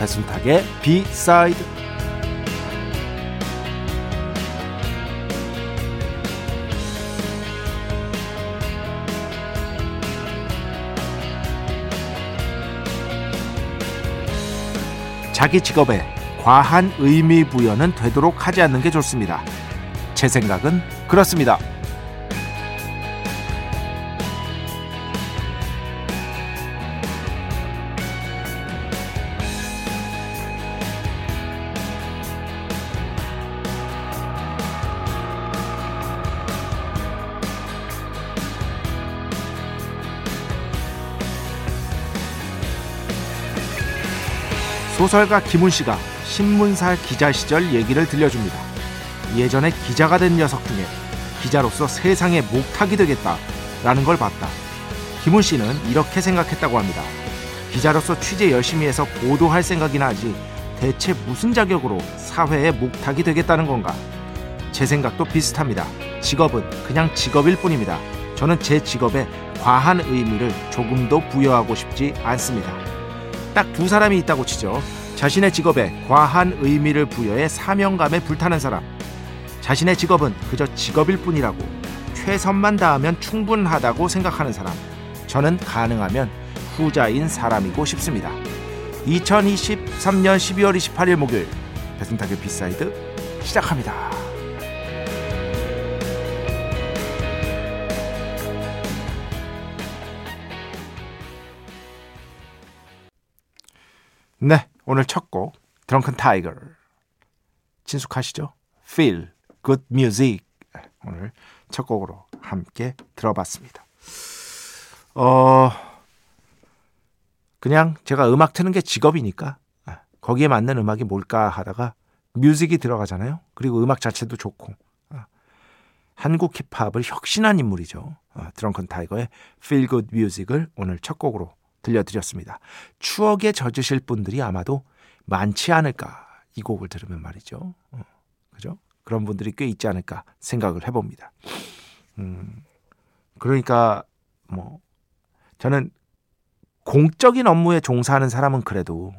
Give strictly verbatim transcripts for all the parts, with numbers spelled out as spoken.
배순탁의 B side. 자기 직업에 과한 의미 부여는 되도록 하지 않는 게 좋습니다. 제 생각은 그렇습니다. 소설가 김훈 씨가 신문사 기자 시절 얘기를 들려줍니다. 예전에 기자가 된 녀석 중에 기자로서 세상에 목탁이 되겠다라는 걸 봤다. 김훈 씨는 이렇게 생각했다고 합니다. 기자로서 취재 열심히 해서 보도할 생각이나 하지 대체 무슨 자격으로 사회에 목탁이 되겠다는 건가? 제 생각도 비슷합니다. 직업은 그냥 직업일 뿐입니다. 저는 제 직업에 과한 의미를 조금도 부여하고 싶지 않습니다. 딱 두 사람이 있다고 치죠. 자신의 직업에 과한 의미를 부여해 사명감에 불타는 사람, 자신의 직업은 그저 직업일 뿐이라고 최선만 다하면 충분하다고 생각하는 사람. 저는 가능하면 후자인 사람이고 싶습니다. 이천이십삼 년 십이월 이십팔 일 목요일, 배순탁의 비사이드 시작합니다. 네, 오늘 첫 곡 Drunken Tiger, 친숙하시죠? Feel Good Music, 오늘 첫 곡으로 함께 들어봤습니다. 어, 그냥 제가 음악 트는 게 직업이니까 거기에 맞는 음악이 뭘까 하다가 뮤직이 들어가잖아요. 그리고 음악 자체도 좋고, 한국 힙합을 혁신한 인물이죠. Drunken Tiger의 Feel Good Music을 오늘 첫 곡으로 들려드렸습니다. 추억에 젖으실 분들이 아마도 많지 않을까, 이 곡을 들으면 말이죠. 어, 그죠? 그런 분들이 꽤 있지 않을까 생각을 해봅니다. 음, 그러니까 뭐 저는 공적인 업무에 종사하는 사람은 그래도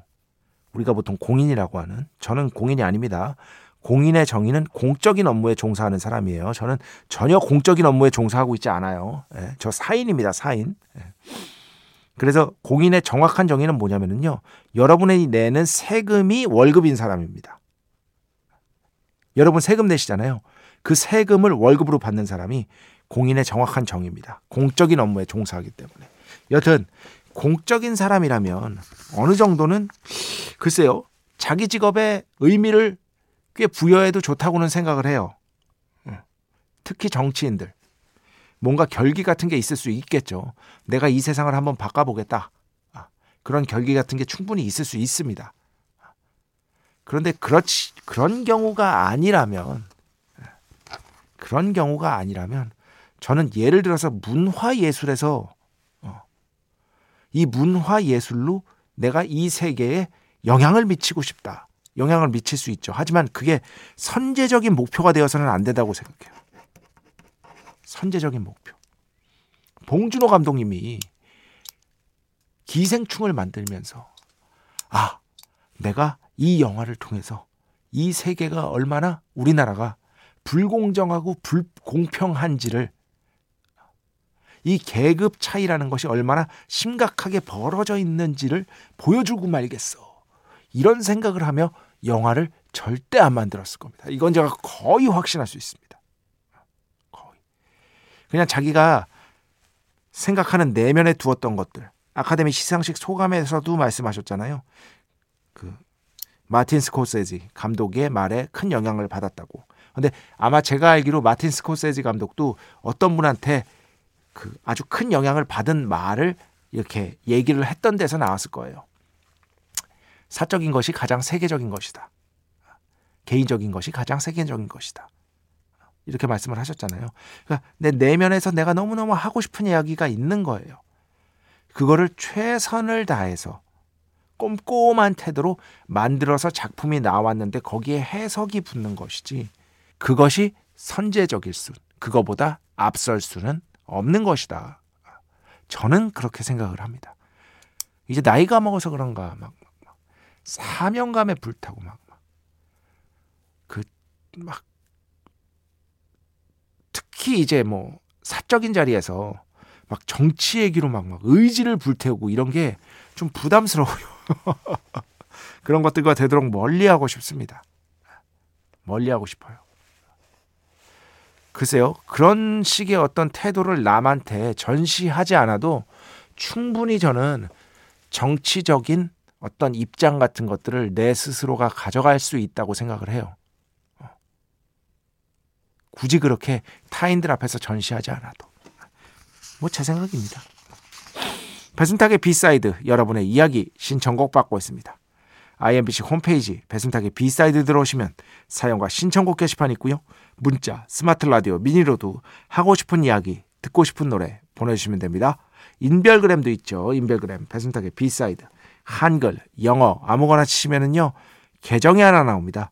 우리가 보통 공인이라고 하는, 저는 공인이 아닙니다. 공인의 정의는 공적인 업무에 종사하는 사람이에요. 저는 전혀 공적인 업무에 종사하고 있지 않아요. 예, 저 사인입니다. 사인. 예. 그래서 공인의 정확한 정의는 뭐냐면요, 여러분이 내는 세금이 월급인 사람입니다. 여러분 세금 내시잖아요. 그 세금을 월급으로 받는 사람이 공인의 정확한 정의입니다. 공적인 업무에 종사하기 때문에. 여튼 공적인 사람이라면 어느 정도는, 글쎄요, 자기 직업에 의미를 꽤 부여해도 좋다고는 생각을 해요. 특히 정치인들. 뭔가 결기 같은 게 있을 수 있겠죠. 내가 이 세상을 한번 바꿔보겠다, 그런 결기 같은 게 충분히 있을 수 있습니다. 그런데 그렇지, 그런 경우가 아니라면, 그런 경우가 아니라면 저는 예를 들어서 문화예술에서 이 문화예술로 내가 이 세계에 영향을 미치고 싶다. 영향을 미칠 수 있죠. 하지만 그게 선제적인 목표가 되어서는 안 된다고 생각해요. 선제적인 목표. 봉준호 감독님이 기생충을 만들면서, 아, 내가 이 영화를 통해서 이 세계가 얼마나 우리나라가 불공정하고 불공평한지를, 이 계급 차이라는 것이 얼마나 심각하게 벌어져 있는지를 보여주고 말겠어, 이런 생각을 하며 영화를 절대 안 만들었을 겁니다. 이건 제가 거의 확신할 수 있습니다. 그냥 자기가 생각하는 내면에 두었던 것들, 아카데미 시상식 소감에서도 말씀하셨잖아요. 그 마틴 스코세지 감독의 말에 큰 영향을 받았다고. 근데 아마 제가 알기로 마틴 스코세지 감독도 어떤 분한테 그 아주 큰 영향을 받은 말을 이렇게 얘기를 했던 데서 나왔을 거예요. 사적인 것이 가장 세계적인 것이다. 개인적인 것이 가장 세계적인 것이다. 이렇게 말씀을 하셨잖아요. 그러니까 내 내면에서 내가 너무너무 하고 싶은 이야기가 있는 거예요. 그거를 최선을 다해서 꼼꼼한 태도로 만들어서 작품이 나왔는데 거기에 해석이 붙는 것이지, 그것이 선제적일 수, 그거보다 앞설 수는 없는 것이다. 저는 그렇게 생각을 합니다. 이제 나이가 먹어서 그런가 막, 막, 막 사명감에 불타고 막 그 막, 막 특히 이제 뭐 사적인 자리에서 막 정치 얘기로 막, 막 의지를 불태우고 이런 게 좀 부담스러워요. 그런 것들과 되도록 멀리하고 싶습니다. 멀리하고 싶어요. 글쎄요, 그런 식의 어떤 태도를 남한테 전시하지 않아도 충분히 저는 정치적인 어떤 입장 같은 것들을 내 스스로가 가져갈 수 있다고 생각을 해요. 굳이 그렇게 타인들 앞에서 전시하지 않아도. 뭐 제 생각입니다. 배순탁의 B 사이드, 여러분의 이야기 신청곡 받고 있습니다. 아이엠비씨 홈페이지 배순탁의 B 사이드 들어오시면 사연과 신청곡 게시판 있고요. 문자, 스마트 라디오, 미니로도 하고 싶은 이야기, 듣고 싶은 노래 보내주시면 됩니다. 인별그램도 있죠. 인별그램 배순탁의 B 사이드, 한글, 영어 아무거나 치시면은요 계정이 하나 나옵니다.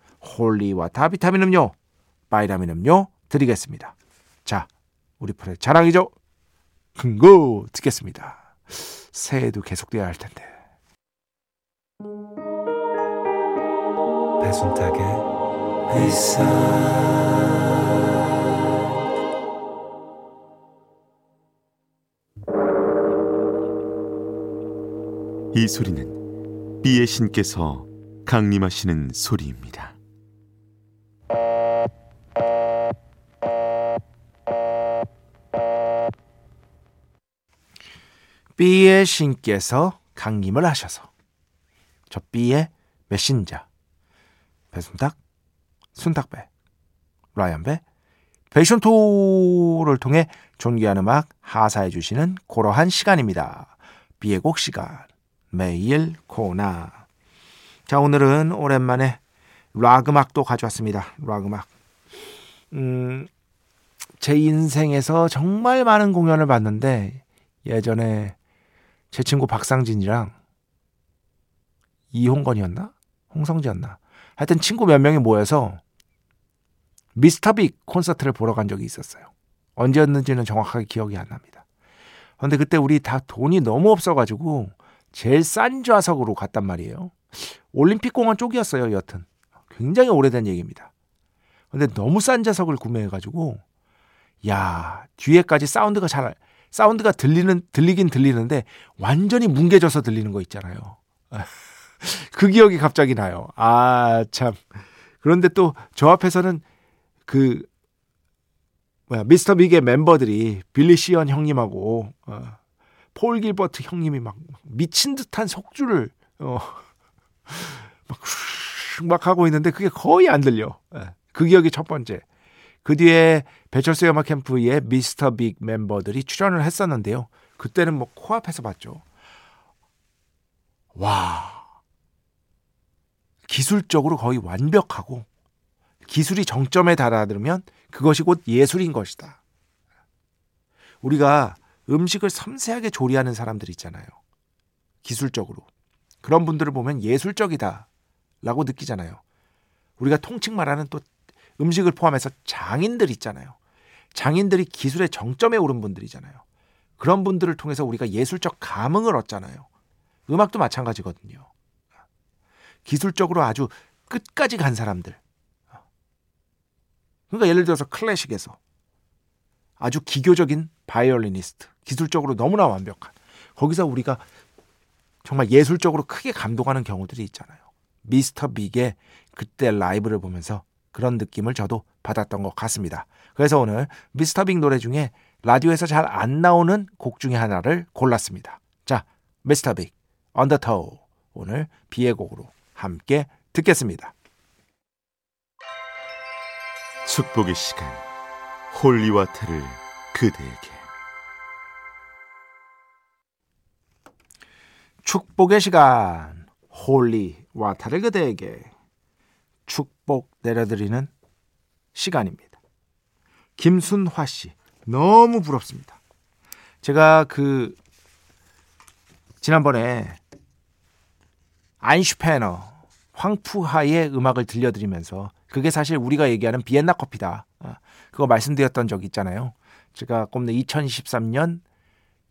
홀리와타 비타민 음료, 바이라민 음료 드리겠습니다. 자, 우리 프레 자랑이죠? 흥고 듣겠습니다. 새해에도 계속돼야 할 텐데. 배순탁의 비사. 이 소리는 비의 신께서 강림하시는 소리입니다. B의 신께서 강림을 하셔서. 저 B의 메신저 배순탁, 순탁배, 라이언배, 베이션토를 통해 존귀한 음악 하사해 주시는 고러한 시간입니다. B의 곡 시간, 매일 코나. 자, 오늘은 오랜만에 락 음악도 가져왔습니다. 락 음악. 음, 제 인생에서 정말 많은 공연을 봤는데 예전에 제 친구 박상진이랑 이홍건이었나? 홍성지였나? 하여튼 친구 몇 명이 모여서 미스터빅 콘서트를 보러 간 적이 있었어요. 언제였는지는 정확하게 기억이 안 납니다. 그런데 그때 우리 다 돈이 너무 없어가지고 제일 싼 좌석으로 갔단 말이에요. 올림픽공원 쪽이었어요. 여튼 굉장히 오래된 얘기입니다. 그런데 너무 싼 좌석을 구매해가지고, 야, 뒤에까지 사운드가 잘 사운드가 들리는, 들리긴 들리는데 완전히 뭉개져서 들리는 거 있잖아요. 그 기억이 갑자기 나요. 아, 참. 그런데 또 저 앞에서는 그 뭐야, 미스터 빅의 멤버들이 빌리 시언 형님하고 어, 폴 길버트 형님이 막 미친 듯한 속주를 어, 막, 막 하고 있는데 그게 거의 안 들려. 그 기억이 첫 번째. 그 뒤에 배철수 음악 캠프의 미스터 빅 멤버들이 출연을 했었는데요. 그때는 뭐 코앞에서 봤죠. 와, 기술적으로 거의 완벽하고, 기술이 정점에 달아들면 그것이 곧 예술인 것이다. 우리가 음식을 섬세하게 조리하는 사람들 있잖아요. 기술적으로. 그런 분들을 보면 예술적이다 라고 느끼잖아요. 우리가 통칭 말하는 또 음식을 포함해서 장인들 있잖아요. 장인들이 기술의 정점에 오른 분들이잖아요. 그런 분들을 통해서 우리가 예술적 감흥을 얻잖아요. 음악도 마찬가지거든요. 기술적으로 아주 끝까지 간 사람들. 그러니까 예를 들어서 클래식에서 아주 기교적인 바이올리니스트, 기술적으로 너무나 완벽한, 거기서 우리가 정말 예술적으로 크게 감동하는 경우들이 있잖아요. 미스터 빅의 그때 라이브를 보면서 그런 느낌을 저도 받았던 것 같습니다. 그래서 오늘 미스터 빅 노래 중에 라디오에서 잘 안 나오는 곡 중에 하나를 골랐습니다. 자, 미스터 빅, 언더토우, 오늘 비의 곡으로 함께 듣겠습니다. 축복의 시간, 홀리와타를 그대에게. 축복의 시간, 홀리와타를 그대에게 축복 내려드리는 시간입니다. 김순화 씨, 너무 부럽습니다. 제가 그 지난번에 아인슈페너, 황푸하의 음악을 들려드리면서 그게 사실 우리가 얘기하는 비엔나 커피다, 그거 말씀드렸던 적 있잖아요. 제가 꼽는 이천이십삼 년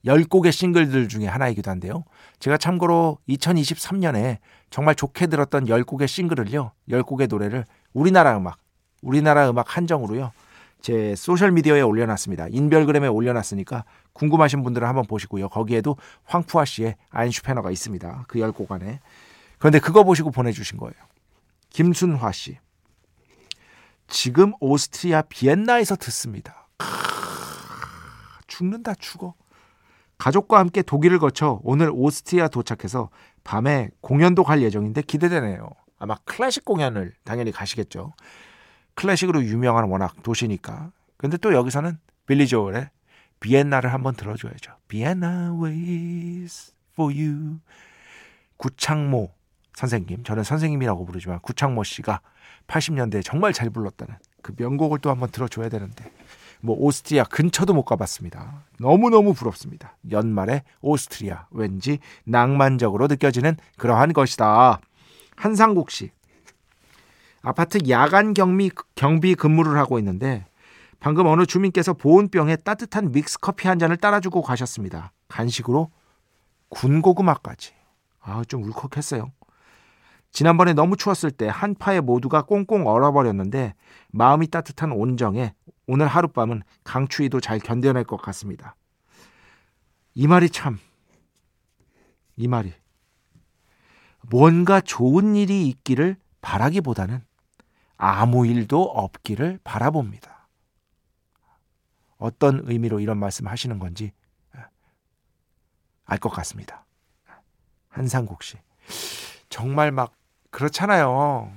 열 곡의 싱글들 중에 하나이기도 한데요. 제가 참고로 이천이십삼 년에 정말 좋게 들었던 열 곡의 싱글을요, 열 곡의 노래를 우리나라 음악, 우리나라 음악 한정으로요, 제 소셜미디어에 올려놨습니다. 인별그램에 올려놨으니까 궁금하신 분들은 한번 보시고요. 거기에도 황푸아 씨의 아인슈페너가 있습니다. 그 열 곡 안에. 그런데 그거 보시고 보내주신 거예요. 김순화 씨, 지금 오스트리아 비엔나에서 듣습니다. 크... 죽는다 죽어. 가족과 함께 독일을 거쳐 오늘 오스트리아 도착해서 밤에 공연도 갈 예정인데 기대되네요. 아마 클래식 공연을 당연히 가시겠죠. 클래식으로 유명한 워낙 도시니까. 근데 또 여기서는 빌리 조엘의 비엔나를 한번 들어줘야죠. Vienna waits for you. 구창모 선생님, 저는 선생님이라고 부르지만 구창모 씨가 팔십 년대에 정말 잘 불렀다는 그 명곡을 또 한번 들어줘야 되는데, 뭐 오스트리아 근처도 못 가봤습니다. 너무너무 부럽습니다. 연말에 오스트리아, 왠지 낭만적으로 느껴지는 그러한 것이다. 한상국 씨, 아파트 야간 경비, 경비 근무를 하고 있는데 방금 어느 주민께서 보온병에 따뜻한 믹스커피 한 잔을 따라주고 가셨습니다. 간식으로 군고구마까지. 아, 좀 울컥했어요. 지난번에 너무 추웠을 때 한파에 모두가 꽁꽁 얼어버렸는데 마음이 따뜻한 온정에 오늘 하룻밤은 강추위도 잘 견뎌낼 것 같습니다. 이 말이 참, 이 말이 뭔가 좋은 일이 있기를 바라기보다는 아무 일도 없기를 바라봅니다. 어떤 의미로 이런 말씀 하시는 건지 알 것 같습니다. 한상국 씨, 정말 막 그렇잖아요.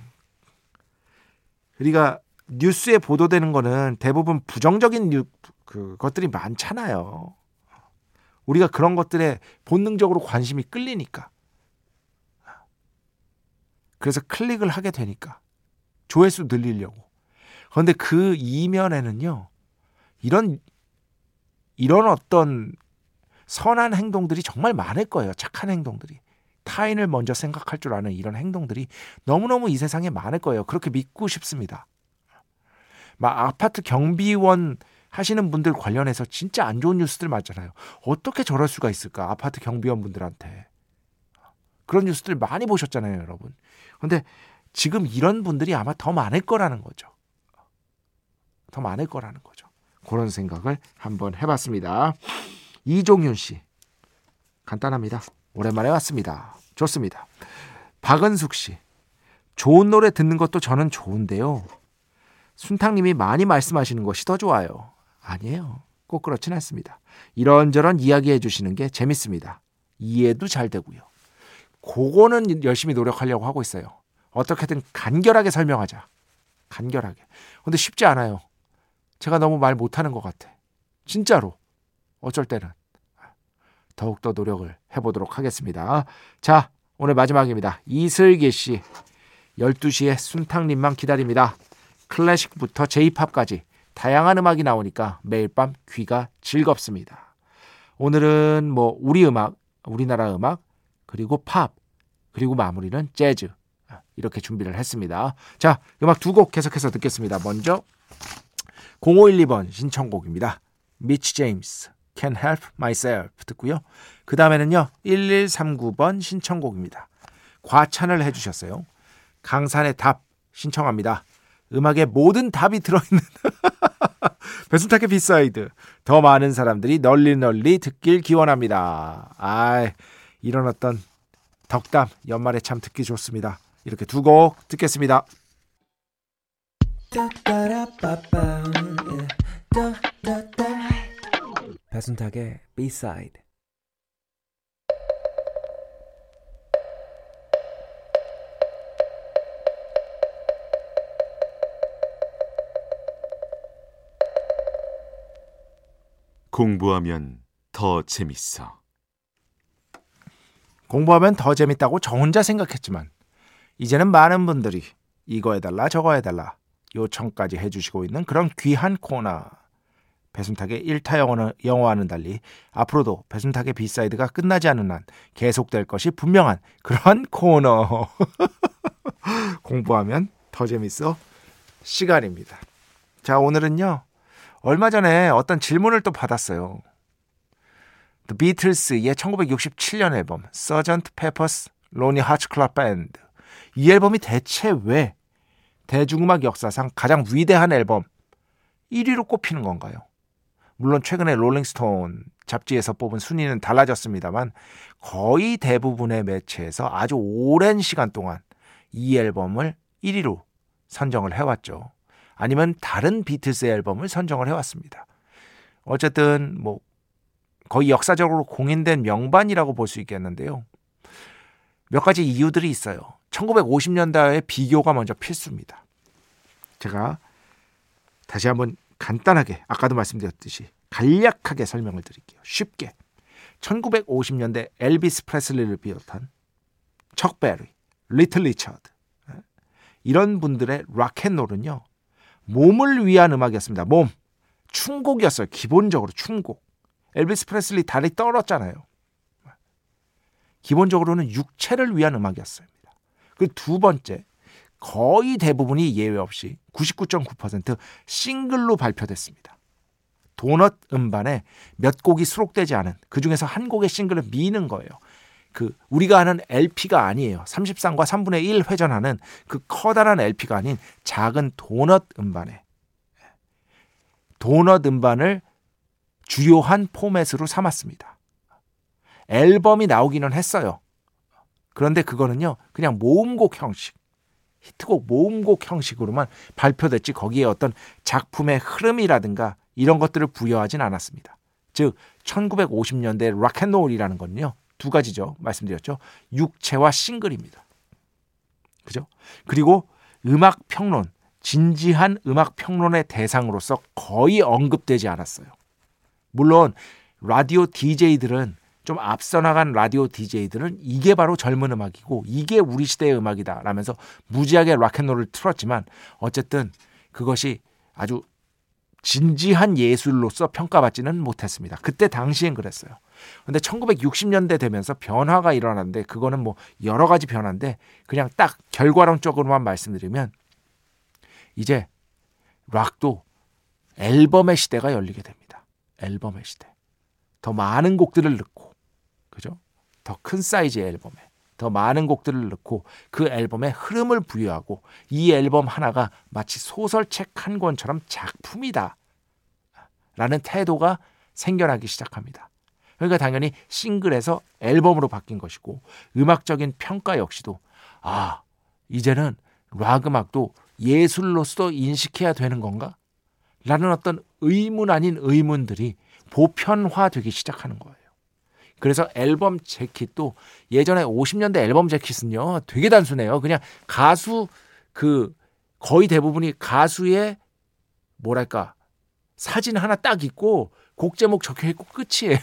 우리가 뉴스에 보도되는 거는 대부분 부정적인 뉴, 그 것들이 많잖아요. 우리가 그런 것들에 본능적으로 관심이 끌리니까, 그래서 클릭을 하게 되니까, 조회수 늘리려고. 그런데 그 이면에는요, 이런 이런 어떤 선한 행동들이 정말 많을 거예요. 착한 행동들이, 타인을 먼저 생각할 줄 아는 이런 행동들이 너무너무 이 세상에 많을 거예요. 그렇게 믿고 싶습니다. 막 아파트 경비원 하시는 분들 관련해서 진짜 안 좋은 뉴스들 많잖아요. 어떻게 저럴 수가 있을까, 아파트 경비원분들한테. 그런 뉴스들 많이 보셨잖아요, 여러분. 그런데 지금 이런 분들이 아마 더 많을 거라는 거죠. 더 많을 거라는 거죠. 그런 생각을 한번 해봤습니다. 이종윤 씨, 간단합니다. 오랜만에 왔습니다. 좋습니다. 박은숙 씨, 좋은 노래 듣는 것도 저는 좋은데요, 순탁님이 많이 말씀하시는 것이 더 좋아요. 아니에요. 꼭 그렇진 않습니다. 이런저런 이야기해 주시는 게 재밌습니다. 이해도 잘 되고요. 그거는 열심히 노력하려고 하고 있어요. 어떻게든 간결하게 설명하자. 간결하게. 근데 쉽지 않아요. 제가 너무 말 못하는 것 같아. 진짜로. 어쩔 때는. 더욱더 노력을 해보도록 하겠습니다. 자, 오늘 마지막입니다. 이슬기 씨, 열두 시에 순탕님만 기다립니다. 클래식부터 제이팝까지 다양한 음악이 나오니까 매일 밤 귀가 즐겁습니다. 오늘은 뭐 우리 음악, 우리나라 음악, 그리고 팝, 그리고 마무리는 재즈, 이렇게 준비를 했습니다. 자, 음악 두 곡 계속해서 듣겠습니다. 먼저 공오일이 번 신청곡입니다. 미치 제임스, Can't Help Myself 듣고요. 그 다음에는요 일일삼구 번 신청곡입니다. 과찬을 해주셨어요. 강산의 답 신청합니다. 음악에 모든 답이 들어있는 배순탁의 B side 더 많은 사람들이 널리 널리 듣길 기원합니다. 아, 이런 어떤 덕담 연말에 참 듣기 좋습니다. 이렇게 두 곡 듣겠습니다. 배순탁의 B side. 공부하면 더 재밌어. 공부하면 더 재밌다고 저 혼자 생각했지만 이제는 많은 분들이 이거 해달라 저거 해달라 요청까지 해주시고 있는 그런 귀한 코너. 배순탁의 일 타 영어는, 영어와는 달리 앞으로도 배순탁의 비사이드가 끝나지 않는 한 계속될 것이 분명한 그런 코너. 공부하면 더 재밌어 시간입니다. 자, 오늘은요. 얼마 전에 어떤 질문을 또 받았어요. The Beatles의 천구백육십칠 년 앨범 Sergeant Pepper's Lonely Hearts Club Band. 이 앨범이 대체 왜 대중음악 역사상 가장 위대한 앨범 일 위로 꼽히는 건가요? 물론 최근에 롤링스톤 잡지에서 뽑은 순위는 달라졌습니다만 거의 대부분의 매체에서 아주 오랜 시간 동안 이 앨범을 일 위로 선정을 해왔죠. 아니면 다른 비틀스의 앨범을 선정을 해왔습니다. 어쨌든 뭐 거의 역사적으로 공인된 명반이라고 볼 수 있겠는데요. 몇 가지 이유들이 있어요. 천구백오십 년대와의 비교가 먼저 필수입니다. 제가 다시 한번 간단하게 아까도 말씀드렸듯이 간략하게 설명을 드릴게요. 쉽게 천구백오십 년대 엘비스 프레슬리를 비롯한 척 베리, 리틀 리처드 이런 분들의 락앤롤은요. 몸을 위한 음악이었습니다. 몸. 춤곡이었어요. 기본적으로 춤곡. 엘비스 프레슬리 다리 떨었잖아요. 기본적으로는 육체를 위한 음악이었습니다. 그리고 두 번째, 거의 대부분이 예외 없이 구십구 점 구 퍼센트 싱글로 발표됐습니다. 도넛 음반에 몇 곡이 수록되지 않은, 그중에서 한 곡의 싱글을 미는 거예요. 그 우리가 아는 엘피가 아니에요. 삼십삼과 삼분의 일 회전하는 그 커다란 엘피가 아닌 작은 도넛 음반에 도넛 음반을 주요한 포맷으로 삼았습니다. 앨범이 나오기는 했어요. 그런데 그거는요. 그냥 모음곡 형식, 히트곡 모음곡 형식으로만 발표됐지 거기에 어떤 작품의 흐름이라든가 이런 것들을 부여하진 않았습니다. 즉 천구백오십 년대 락앤롤이라는 건요. 두 가지죠. 말씀드렸죠. 육체와 싱글입니다. 그죠? 그리고 음악 평론, 진지한 음악 평론의 대상으로서 거의 언급되지 않았어요. 물론 라디오 디제이들은 좀 앞서 나간 라디오 디제이들은 이게 바로 젊은 음악이고 이게 우리 시대의 음악이다 라면서 무지하게 락앤롤을 틀었지만 어쨌든 그것이 아주 진지한 예술로서 평가받지는 못했습니다. 그때 당시엔 그랬어요. 근데 천구백육십 년대 되면서 변화가 일어났는데 그거는 뭐 여러 가지 변화인데 그냥 딱 결과론적으로만 말씀드리면 이제 락도 앨범의 시대가 열리게 됩니다. 앨범의 시대. 더 많은 곡들을 넣고 그죠? 더 큰 사이즈의 앨범에 더 많은 곡들을 넣고 그 앨범에 흐름을 부여하고 이 앨범 하나가 마치 소설책 한 권처럼 작품이다 라는 태도가 생겨나기 시작합니다. 그러니까 당연히 싱글에서 앨범으로 바뀐 것이고 음악적인 평가 역시도 아 이제는 락 음악도 예술로서 인식해야 되는 건가? 라는 어떤 의문 아닌 의문들이 보편화되기 시작하는 거예요. 그래서 앨범 재킷도 예전에 오십 년대 앨범 재킷은요 되게 단순해요. 그냥 가수 그 거의 대부분이 가수의 뭐랄까 사진 하나 딱 있고 곡 제목 적혀있고 끝이에요.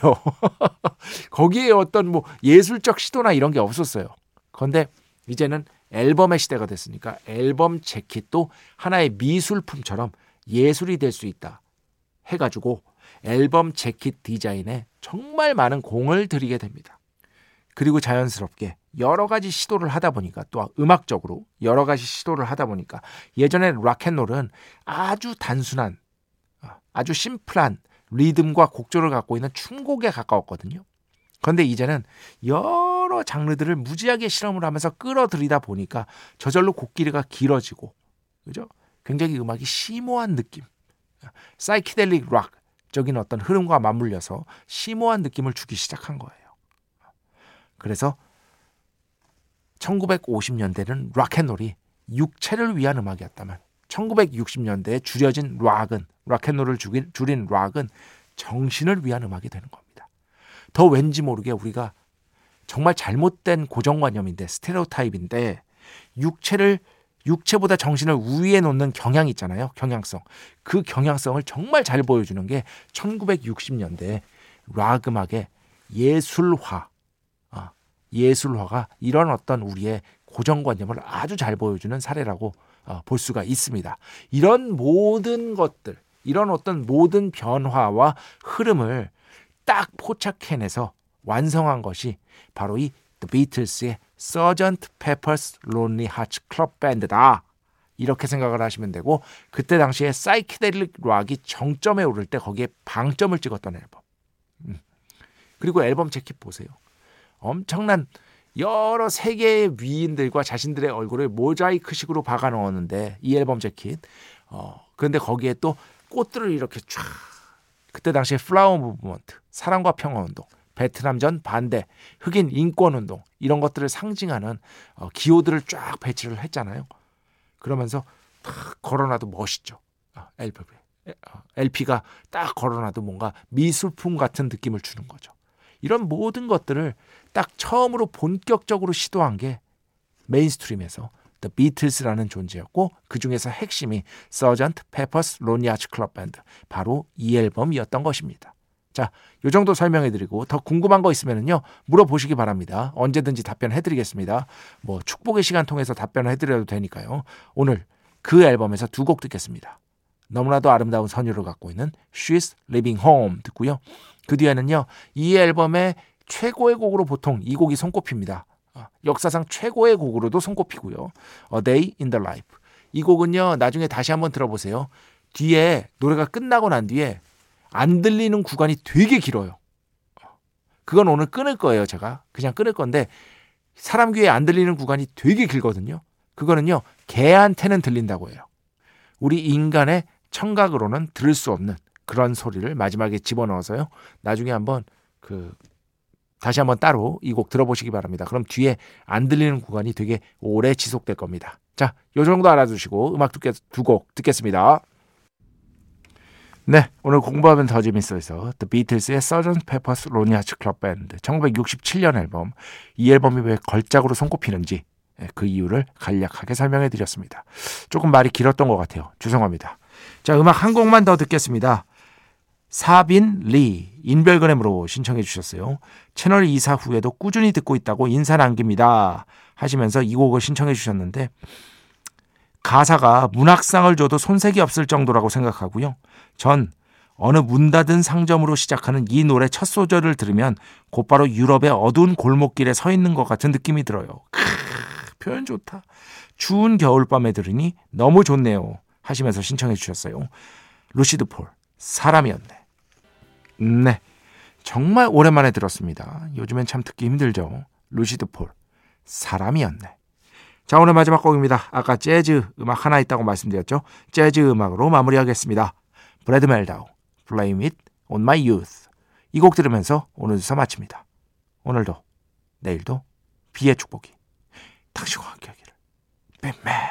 거기에 어떤 뭐 예술적 시도나 이런 게 없었어요. 그런데 이제는 앨범의 시대가 됐으니까 앨범 재킷도 하나의 미술품처럼 예술이 될 수 있다 해가지고 앨범 재킷 디자인에 정말 많은 공을 들이게 됩니다. 그리고 자연스럽게 여러 가지 시도를 하다 보니까 또 음악적으로 여러 가지 시도를 하다 보니까 예전에 락앤롤은 아주 단순한 아주 심플한 리듬과 곡조를 갖고 있는 춤곡에 가까웠거든요. 그런데 이제는 여러 여러 장르들을 무지하게 실험을 하면서 끌어들이다 보니까 저절로 곡길이가 길어지고, 그죠? 굉장히 음악이 심오한 느낌, 사이키델릭 락적인 어떤 흐름과 맞물려서 심오한 느낌을 주기 시작한 거예요. 그래서 천구백오십 년대는 락앤롤이 육체를 위한 음악이었다면 천구백육십 년대에 줄여진 락은, 락앤롤을 줄인 락은 정신을 위한 음악이 되는 겁니다. 더 왠지 모르게 우리가 정말 잘못된 고정관념인데, 스테레오타입인데, 육체를 육체보다 정신을 우위에 놓는 경향이 있잖아요. 경향성. 그 경향성을 정말 잘 보여주는 게 천구백육십 년대 락 음악의 예술화, 아, 예술화가 이런 어떤 우리의 고정관념을 아주 잘 보여주는 사례라고 어, 볼 수가 있습니다. 이런 모든 것들, 이런 어떤 모든 변화와 흐름을 딱 포착해내서 완성한 것이 바로 이 The Beatles의 Sergeant Pepper's Lonely Hearts Club Band다, 이렇게 생각을 하시면 되고, 그때 당시에 사이키델릭 락이 정점에 오를 때 거기에 방점을 찍었던 앨범. 음. 그리고 앨범 재킷 보세요. 엄청난 여러 세계의 위인들과 자신들의 얼굴을 모자이크식으로 박아 넣었는데, 이 앨범 재킷. 어, 그런데 거기에 또 꽃들을 이렇게 쫙, 그때 당시에 플라워 무브먼트, 사랑과 평화 운동, 베트남전 반대, 흑인 인권 운동, 이런 것들을 상징하는 어, 기호들을 쫙 배치를 했잖아요. 그러면서 딱 걸어놔도 멋있죠. 아, 엘피, 엘피가 딱 걸어놔도 뭔가 미술품 같은 느낌을 주는 거죠. 이런 모든 것들을 딱 처음으로 본격적으로 시도한 게 메인스트림에서 The Beatles라는 존재였고, 그 중에서 핵심이 Sergeant Pepper's Lonely Hearts Club Band, 바로 이 앨범이었던 것입니다. 자, 요 정도 설명해드리고 더 궁금한 거 있으면요 물어보시기 바랍니다. 언제든지 답변해드리겠습니다. 뭐 축복의 시간 통해서 답변해드려도 되니까요. 오늘 그 앨범에서 두 곡 듣겠습니다. 너무나도 아름다운 선율을 갖고 있는 She's Leaving Home 듣고요. 그 뒤에는요, 이 앨범의 최고의 곡으로 보통 이 곡이 손꼽힙니다. 역사상 최고의 곡으로도 손꼽히고요. A Day in the Life. 이 곡은요, 나중에 다시 한번 들어보세요. 뒤에 노래가 끝나고 난 뒤에 안 들리는 구간이 되게 길어요. 그건 오늘 끊을 거예요. 제가 그냥 끊을 건데, 사람 귀에 안 들리는 구간이 되게 길거든요. 그거는요, 개한테는 들린다고 해요. 우리 인간의 청각으로는 들을 수 없는 그런 소리를 마지막에 집어넣어서요. 나중에 한번 그 다시 한번 따로 이 곡 들어보시기 바랍니다. 그럼 뒤에 안 들리는 구간이 되게 오래 지속될 겁니다. 자, 요 정도 알아두시고 음악 두 곡 듣겠습니다. 네, 오늘 공부하면 더 재밌어서 The Beatles의 Sergeant Pepper's Lonely Hearts Club Band 천구백육십칠 년 앨범, 이 앨범이 왜 걸작으로 손꼽히는지 그 이유를 간략하게 설명해드렸습니다. 조금 말이 길었던 것 같아요. 죄송합니다. 자, 음악 한 곡만 더 듣겠습니다. 사빈 리, 인별그램으로 신청해 주셨어요. 채널 이사 후에도 꾸준히 듣고 있다고 인사 남깁니다 하시면서 이 곡을 신청해 주셨는데, 가사가 문학상을 줘도 손색이 없을 정도라고 생각하고요. 전 어느 문 닫은 상점으로 시작하는 이 노래 첫 소절을 들으면 곧바로 유럽의 어두운 골목길에 서 있는 것 같은 느낌이 들어요. 크으, 표현 좋다. 추운 겨울밤에 들으니 너무 좋네요 하시면서 신청해 주셨어요. 루시드 폴, 사람이었네. 네, 정말 오랜만에 들었습니다. 요즘엔 참 듣기 힘들죠. 루시드 폴, 사람이었네. 자, 오늘 마지막 곡입니다. 아까 재즈 음악 하나 있다고 말씀드렸죠. 재즈 음악으로 마무리하겠습니다. 브래드 멜다우, Flame It On My Youth. 이 곡 들으면서 오늘 수사 마칩니다. 오늘도 내일도 비의 축복이 당신과 함께하기를. 뱀맨.